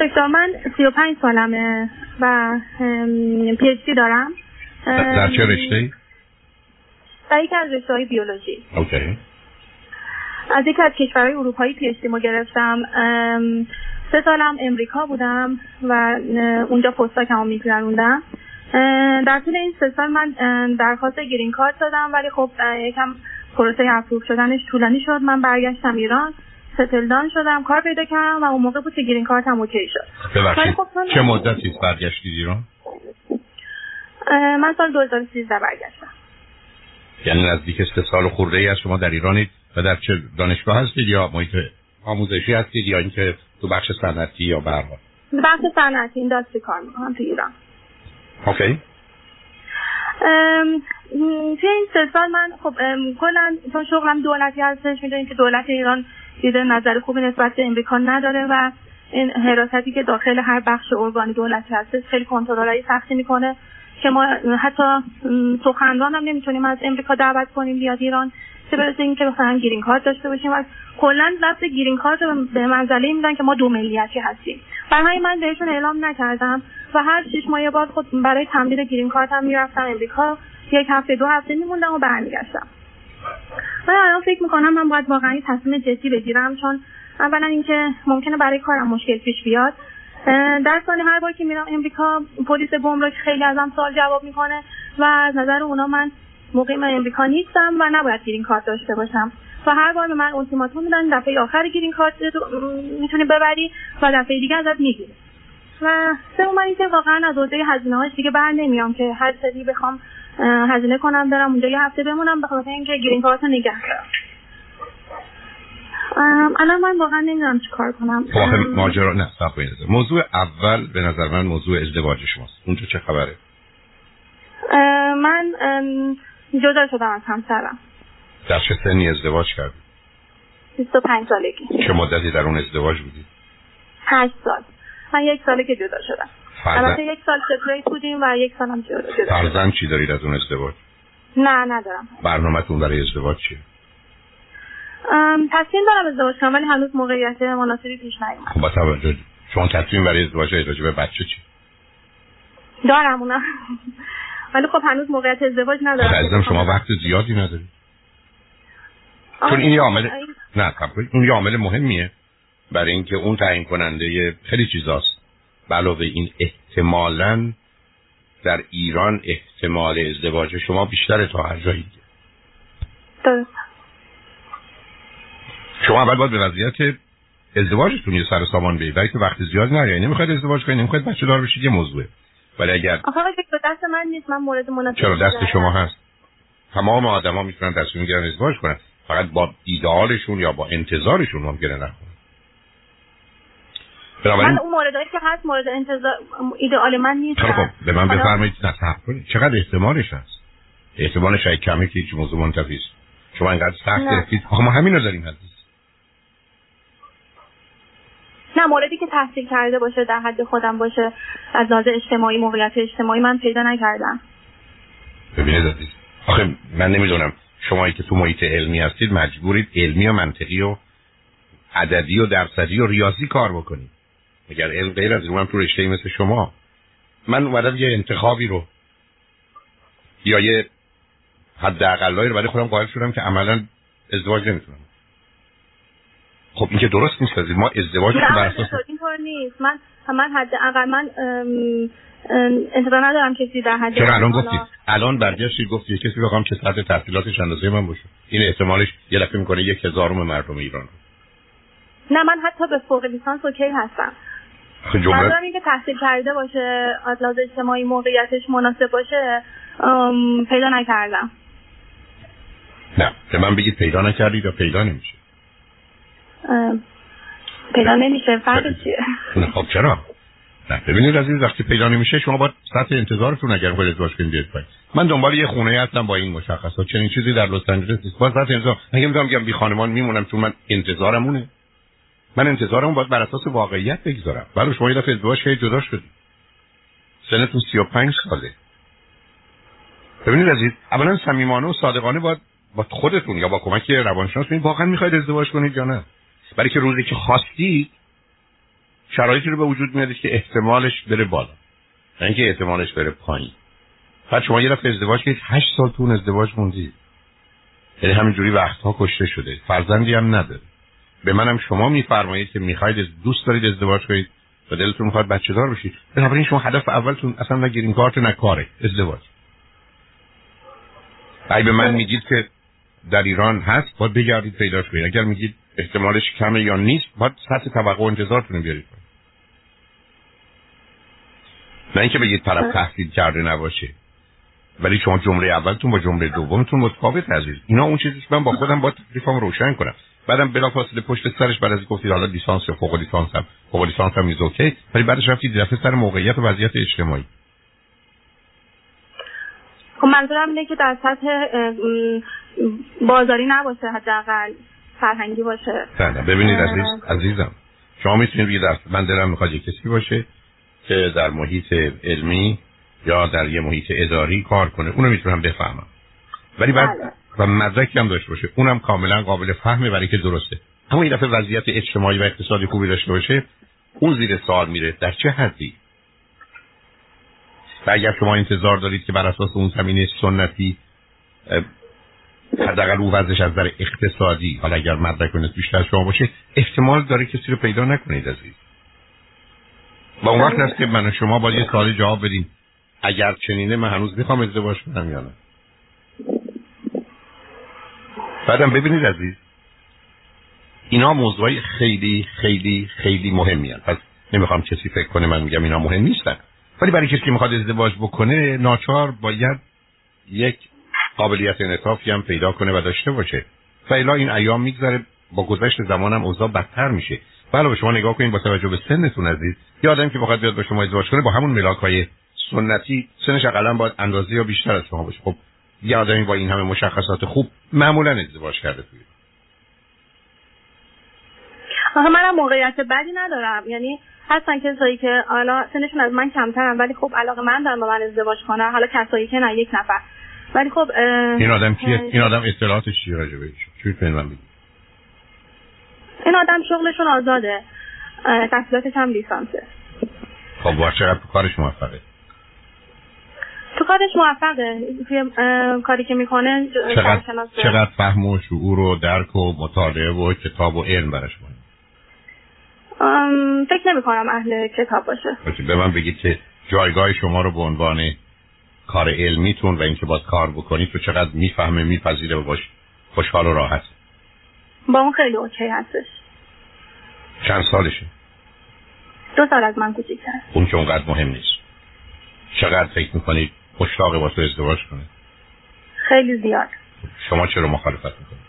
دکتر من 35 سالمه و پی اچ دی دارم. در چه رشته‌ای؟ در یک از رشته‌های بیولوژی. اوکی. از یک از کشورهای اروپایی پی اچ دی ما گرفتم. 3 سالم امریکا بودم و اونجا پستاکمو می‌گذروندم. در طول این 3 سال من درخواست گرین کارت دادم، ولی خب یکم پروسه اپروو شدنش طولانی شد. من برگشتم ایران، ستل دان شدم، کار پیدا کردم و اون موقع بود که گرین کارتم اوکی شد. ولی خب چه مدتی برگشتید ایران؟ من سال 2013 برگشتم. یعنی نزدیک 3 سال خورده‌ای از شما در ایرانید و در چه دانشگاه هستید یا محیط آموزشی هستید یا اینکه تو بخش صنعتی یا به هر حال؟ بخش صنعتی اینداستری کار می‌کنم تو ایران. اوکی. توی این 3 سال من خب کلاً چون شغلم دولتی هستش، می‌دونید که دولت ایران دیده نظر خوبی نسبت به امریکا نداره و این حراستی که داخل هر بخش ارگان دولتی هستش خیلی کنترل‌های سختی می‌کنه که ما حتی سخنران هم نمیتونیم از امریکا دعوت کنیم بیاد ایران، چه برسه اینکه مثلا گرین کارت داشته باشیم. و کلا لفظ گرین کارت رو به منزله میدن که ما دو ملیتی هستیم. برای من بهشون اعلام نکردم و هر 6 ماه یه بار خود برای تمدید گرین کارت هم میرفتم امریکا، 1 هفته 2 هفته میموندم و برمیگشتم. من الان فکر میکنم من باید واقعا تصمیم جدی بگیرم، چون اولا اینکه ممکنه برای کارم مشکل پیش بیاد. در سال هر بار که میرم امریکا پلیس بمرک خیلی ازم سوال جواب میکنه و از نظر اونا من مقیم امریکا نیستم و نباید گرین کارت داشته باشم و هر بار به من اولتیماتوم میدن دفعه آخر گرین کارت میتونی ببری و دفعه دیگه ازت میگیره. و سوم اینکه واقعا از اوضاع هزینه‌هاش دیگه بر نمیام که هر سری بخوام هزینه کنم برم اونجا 1 هفته بمونم به خاطر اینکه گرین کارت رو نگه دارم. الان من واقعا نمیدونم چی کار کنم. ماجرا نه صاحب موضوع اول به نظر من موضوع ازدواج شماست. اونجا چه خبره؟ من جدا شدم از همسرم. در چه سنی ازدواج کردی؟ 25 سالگی. چه مدتی در اون ازدواج بودی؟ 8 سال. من 1 ساله که جدا شدم. البته 1 سال سپریت بودیم و 1 سالم جدا شدم. فرزند چی دارید از اون ازدواج؟ نه ندارم. برنامه‌تون برای ازدواج چیه؟ تصمیم دارم ازدواج کنم ولی هنوز موقعیت مناسبی پیش نیومده. با توجه شما تصمیم برای ازدواج راجع به بچه چی؟ دارم اونم. ولی خب هنوز موقعیت ازدواج ندارم. عزیزم شما وقت زیادی نداری. چون این عامل نه طبعاً اون یه عامل مهمیه برای اینکه اون تعیین کننده خیلی چیزاست. علاوه این احتمالاً در ایران احتمال ازدواج شما بیشتره تا هر جای دیگه. درست. شما اول باید به وضعیت ازدواجتون یه سر و سامان بیایید. وقتی وقت زیاد نریه نمیخواید ازدواج کنید، نمیخواید بچه دار بشید، یه موضوعه. ولی اگر آخه به دست من نیست، من مورد مناسبی چرا دست شما هست؟ تمام آدما میتونن تصمیم بگیرن ازدواج کنن، فقط با ایدئالشون یا با انتظارشون ممکنه نخونه. بنابراین من اون موردایی که هست مورد انتظار ایدئال من نیست. خب به من بفرمایید نصب چقدر احتمالش هست؟ احتمالش خیلی کمه که هیچ موضوع منتفی است. شما اینقدر سخت گرفتید. آخه ما همین رو داریم. نه موردی که تحصیل کرده باشه، در حد خودم باشه، از لحاظ اجتماعی موقعیت اجتماعی من پیدا نکردم. ببینید عزیز، آخه من نمیدونم شمایی که تو محیط علمی هستید مجبورید علمی و منطقی و عددی و درصدی و ریاضی کار بکنید. مگر علم غیر از اونم تو رشته‌ای مثل شما. من اومدم یه انتخابی رو یا یه حداقلایی رو برای خودم قائل شدم که عملاً ازدواج نمی‌کنم. خب این که درست نیست. ما ازدواج رو بر اساس اینطور نیست. من حداقل من انتظار ندارم کسی در حد چرا الان گفتید الان برگشتید گفتید کسی بخوام که سطح تحصیلاتش اندازه من باشه، این احتمالش یه دفعه میکنه 1000 مردم ایران. نه من حتی به فوق لیسانس اوکی هستم. منظورم اینه که تحصیل کرده باشه، از لحاظ اجتماعی موقعیتش مناسب باشه پیدا نکردم. نه که من بگید پیدا نکردید یا پیدا نمیشه. پیدا نمیشه فرقش چیه؟ خب چرا؟ نه ببینید عزیز، وقتی پیدا نمیشه شما باید سطح انتظارتون اگر خودت باش کنید بیاد پایین. من دنبال یه خونه هستم با این مشخصات، چنین چیزی در لس آنجلس نیست. باید سطح انتظار اگه میگم بی خانمان میمونم چون من انتظارمونه. من انتظارمو باید بر اساس واقعیت بگذارم. ولی شما یه دفعه ازدواج کردید جدا شدید. سنتون 35 ساله. ببینید عزیز، اولا صمیمانه و صادقانه با خودتون یا با کمک روانشناس ببینید واقعا میخواید ازدواج کنید یا نه. برای که روزی که خواستی شرایطی رو به وجود میادش که احتمالش بره بالا، نه اینکه احتمالش بره پایین. بعد شما یه دفعه ازدواج کردید، 8 سال تو اون ازدواج موندید، یعنی همینجوری وقت‌ها کشته شده، فرزندی هم نداره. به منم شما میفرمایید که میخواید دوست دارید ازدواج کنید و دلتون میخواد بچه دار بشید، بنابراین شما هدف اولتون اصلا نه گرین کارت نه کاره، ازدواج. اگه به من میگید که در ایران هست، باید بگردید پیداش کنید. اگر میگید احتمالش کمه یا نیست، باید سطح توقع و انتظارتون رو بیارید. نه اینکه بگید طرف تحصیل کرده نباشه، ولی شما جمله اولتون با جمله دومتون متفاوت عزیز. اینا اون چیزیه که من با خودم با تکلیفم روشن کنم. بعدم بلافاصله پشت سرش بعد از اینکه گفتید حالا لیسانس و فوق لیسانس هم، فوق لیسانس هم میز اوکی، ولی بعدش رفتید دفعه سر موقعیت و وضعیت اجتماعی. خب منظورم اینه که در سطح بازاری نباشه، حداقل فرهنگی باشه. نه ببینید عزیزم، شما میتونید بگید من دلم میخواد کسی باشه که در محیط علمی یا در یه محیط اداری کار کنه، اونو میتونم بفهمم، ولی بعد و مدرکی هم داشته باشه، اونم کاملا قابل فهمه برای که درسته. اما این دفعه وضعیت اجتماعی و اقتصادی خوبی داشته باشه، اون زیر سوال میره در چه حدی. و اگر شما انتظار دارید که بر اساس اون زمینه سنتی حداقل اون وضعش از نظر اقتصادی، حالا اگر مدرک اون بیشتر شما باشه، احتمال داره کسی رو پیدا نکنید عزیز. و اون وقت هست که من و شما باید یه سوال جواب بدیم، اگر چنینه من هنوز میخوام ازدواج کنم یا نه. بعدم ببینید عزیز، اینا موضوعی خیلی خیلی خیلی مهمی هست. پس نمیخوام کسی فکر کنه من میگم اینا مهم نیستن، ولی برای کسی که میخواد ازدواج بکنه ناچار باید یک قابلیت انعطافی هم پیدا کنه و داشته باشه. فعلا این ایام میگذره، با گذشت زمانم اوضاع بدتر میشه. بله شما نگاه کنید با توجه به سنتون عزیز، یه آدمی که بخواد بیاد با شما ازدواج کنه با همون ملاک‌های سنتی، سنش حداقل باید اندازه یا بیشتر از شما باشه. خب یه آدمی با این همه مشخصات خوب معمولا ازدواج کرده توی آخه منم موقعیت بدی ندارم، یعنی هستن کسایی که حالا سنشون از من کمترن ولی خب علاقه‌مندن با من ازدواج کنن، حالا کسایی که نه یک نفر، ولی خب این آدم کیه؟ این آدم اطلاعاتش چی راجع بهش؟ چی فهمم بگید؟ این آدم شغلشون آزاده، تحصیلاتش هم لیسانسه. خب واقعا تو کارش موفقه. تو کارش موفقه، کاری که میکنه چقدر فهم و شعور و درک و مطالعه و کتاب و علم برش مونه؟ فکر نمی کنم اهل کتاب باشه. به من بگید که جایگاه شما رو به عنوان کار علمیتون و اینکه باید کار بکنید تو چقدر میفهمه، میپذیره و خوشحال و راحت با اون؟ خیلی اوکی هستش. چند سالشه؟ 2 سال از من کوچیک‌تره. اون که اونقدر مهم نیست. چقدر فکر میکنید مشتاق واسه ازدواج کنه؟ خیلی زیاد. شما چرا مخالفت میکنید؟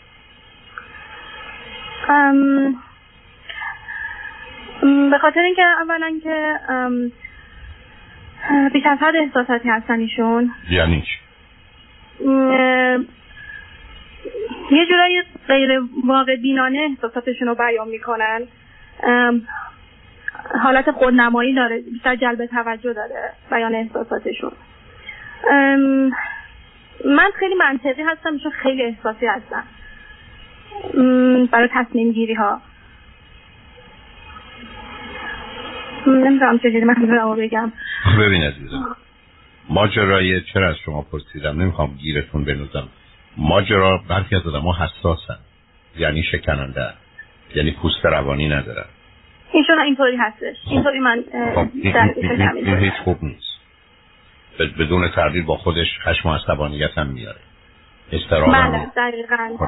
به خاطر اینکه اولا که بیش از حد احساساتی هستن ایشون. یعنی چی؟ یه جورایی غیر واقع بینانه احساساتشون رو بیان میکنن، حالت خودنمایی داره، بیشتر جلب توجه داره بیان احساساتشون. من خیلی منطقی هستم، چون خیلی احساسی هستم برای تصمیم گیری ها. نمیدونم چجوری من رو بگم. ببین عزیزم، ماجرای چرا از شما پرسیدم، نمیخوام گیرتون بنوزم. ماجرا برخی از آدم‌ها حساسن، یعنی شکننده، یعنی پوست روانی ندارن. اینشون اینطوری هستش، اینطوری من این هیچ خوب نیست. بدون تردید با خودش خشم و عصبانیت هم میاره، استرام هم. دقیقاً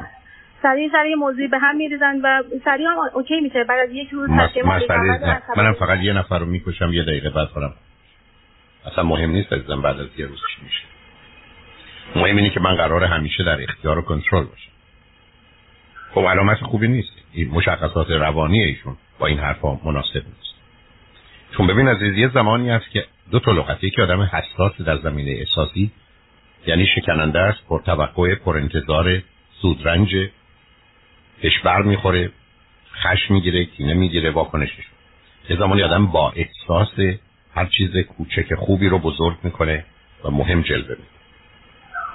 سریع موضوعی به هم میریزن و سریع هم اوکی میشه. بعد از یک روز منم فقط یه نفر رو میکشم، یه دقیقه بعد برم، اصلا مهم نیست عزیزم بعد از یه روز چی میشه. مهم اینه که من قراره همیشه در اختیار و کنترل باشم. خب علامت خوبی نیست. این مشخصات روانی ایشون با این حرفا مناسب نیست. چون ببین عزیز، یه زمانی هست که دو تا لغته، یکی آدم حساس در زمینه احساسی یعنی شکننده است، پرتوقع، پر انتظار، سودرنج، اشبر میخوره، خشم میگیره، کینه میگیره، واکنشش. یه زمانی آدم با احساس هر چیز کوچک خوبی رو بزرگ میکنه و مهم جلوه میده.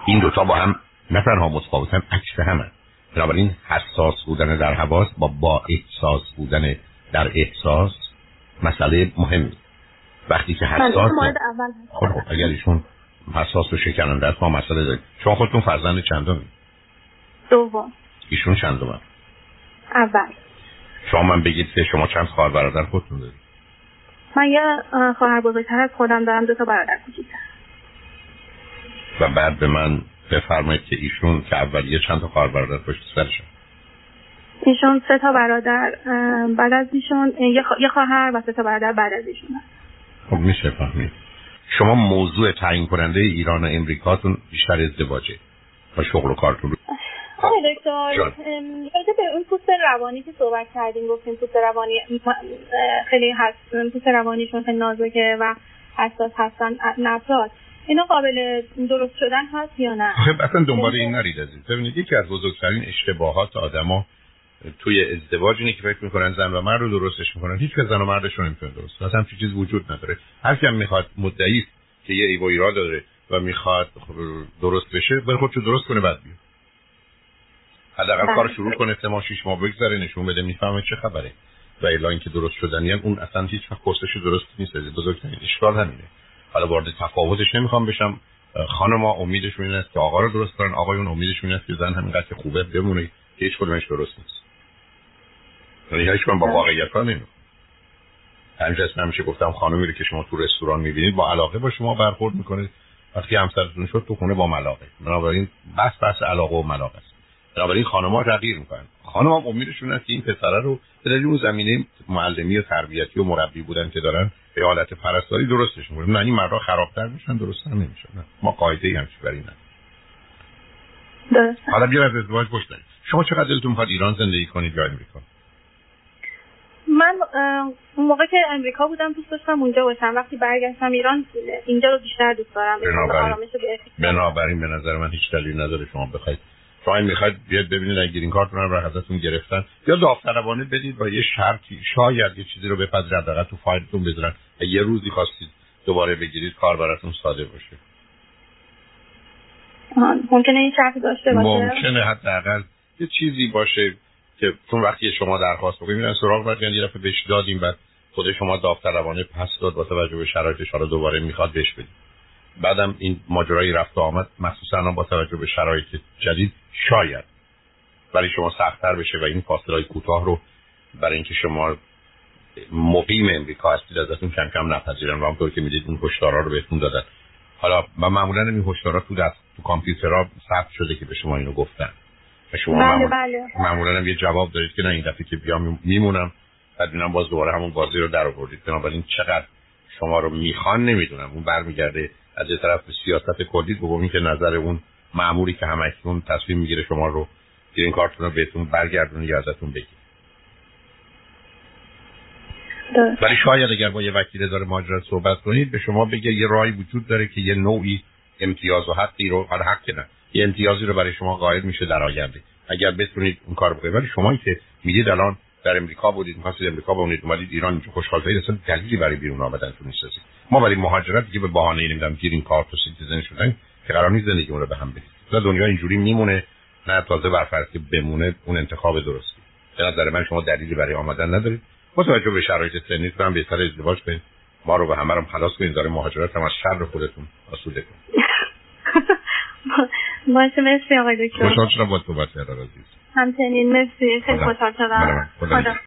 این دوتا با هم نه تنها متفاوتن، عکس هم هست. بنابراین حساس بودن در حواس با احساس بودن در احساس مسئله مهمی. وقتی که حساس خب اگر ایشون حساس به شکننده است ما مسئله داریم. شما خودتون فرزند چندمی؟ دوم. ایشون چندمه؟ اول. شما من بگید شما چند خواهر برادر خودتون دارید؟ من یه خواهر بزرگتر از خودم دارم، دو تا برادر کوچیک‌تر. و بعد به من بفرمایید که ایشون که اولیه چند تا خواهر برادر پشت سرشون؟ ایشون سه تا برادر بعد از ایشون، یه خواهر و سه تا برادر بعد از ایشون. خب میشه فهمید شما موضوع تعیین کننده ایران و امریکاتون بیشتر ازدواجه و شغل و کارتون. آقای دکتر راجع به اون پوست روانی که صحبت کردیم، گفتیم پوست روانی خیلی حساس، پوست روانیشون خیلی نازکه و حساس هستن نفرات، اینا قابل درست شدن هست یا نه؟ خب اصلا دنبال این نرید عزیز. ببینید یکی از بزرگترین اشتباهات آدما توی ازدواج اینه که فکر می‌کنن زن و مرد رو درستش می‌کنن. هیچ زن و مردشون نمی‌تونه درست. اصلا چیز وجود نداره. هر کی می‌خواد مدعی است که یه ایو ایراد داره و می‌خواد درست بشه، برای خودش درست کنه بعد بیاد. حداقل کار شروع کنه، 6 ماه بگذره نشون بده میفهمه چه خبره. و الا اینکه درست شدنی اون اصلا هیچ وقت کورسش درست نیست. بزرگترین اشکال همینه. حالا وارد تفاوتش نمی‌خوام بشم. خانم‌ها امیدشون این است که آقا رو درست کنن، آقایون امیدشون این است که زن همینقدر خوبه بمونه. هیچ کدومش درست نیست. یعنی هیچ کدوم با واقعیت کار نمی‌کنه. همینجاست نمیشه گفتم خانمی رو که شما تو رستوران می‌بینید با علاقه با شما برخورد می‌کنه، وقتی همسرتون شد تو خونه با ملاقه. بنابراین بس علاقه و ملاقه است. بنابراین خانم‌ها تغییر می‌کنن. خانم‌ها امیدشون است که این پسره رو در اون زمینه معلمی و تربیتی و مربی بودن که دارن به حالت پرستاری درستش می‌کنن. نه این مردا خرابتر میشن، درست‌تر نمی‌شن. ما قاعده‌ای همش برای نه. درست. حالا بیا از ازدواج بشین. شما چقدر دلتون می‌خواد ایران زندگی کنید یا امریکا؟ من اون موقع که امریکا بودم دوست داشتم اونجا باشم، وقتی برگشتم ایران اینجا رو بیشتر دوست دارم. بنابراین به نظر من هیچ دلیل نداره شما بخواید. شما می‌خواید بیاد ببینید اگه گرین کارتون رو ازتون گرفتن یا داوطلبانه بدید با یه شرطی، شاید یه چیزی رو به پدر دقیقاً تو فایلتون بذارن و یه روزی خواستید دوباره بگیرید کار براتون ساده باشه. ممکنه یه شرطی داشته باشه. ممکنه حداقل یه چیزی باشه که چون وقتی شما درخواست بکنید میرن سراغ بعد یعنی رفت بهش دادیم بعد خود شما داوطلبانه پس داد با توجه به شرایطش، حالا دوباره میخواد بهش بدید. بعدم این ماجرای رفت و آمد مخصوصا با توجه به شرایط جدید شاید برای شما سخت‌تر بشه و این فاصله‌های کوتاه رو برای اینکه شما مقیم امریکا هستید ازتون کم کم نپذیرن و همونطور که میدید اون هشدارا رو بهتون دادن. حالا من معمولاً این هشدارا تو کامپیوترها ثبت شده که به شما اینو گفتن. شما معمولاً یه جواب دارید که نه این دفعه که بیام میمونم بعد ببینم باز دوباره همون بازی رو در آوردید. بنابراین چقدر شما رو میخوان نمیدونم. اون برمیگرده از یه طرف به سیاست کلی بگم که نظر اون مأموری که همکنون تصمیم میگیره شما رو گرین کارتون رو بهتون برگردونه یا ازتون بگیره. ولی شاید اگر با یه وکیل داره ماجرا صحبت کنید به شما بگه یه راهی وجود داره که یه نوعی امتیاز و حقی رو قرار حق کنه. یه امتیازی رو برای شما قائل میشه در آینده اگر بتونید اون کارو بکنید. ولی شما که میگید الان در امریکا بودید، می‌خواستید امریکا بمونید، اومدید ایران اینجا خوشحال شدید، اصلا دلیلی برای بیرون آمدنتون نیست. ما برای مهاجرت دیگه به بهانه نمیدونم گرین کارت و سیتیزن شدن که قرار نیست زندگیمون رو به هم بریزیم. نه دنیا اینجوری میمونه نه تازه برفرض که بمونه اون انتخاب درستی. به نظر من شما دلیلی برای آمدن ندارید. با توجه به شرایط سنی هم بهتره ازدواج کنید. ما رو به هم برام خلاص کنید داره مهاجرت هم از شر خودتون آسوده کنید. باشه مرسی آقای دکتر. خوشحال شدم با تو باتر عزیز. همچنین مرسی. خیلی خوشحال شدم.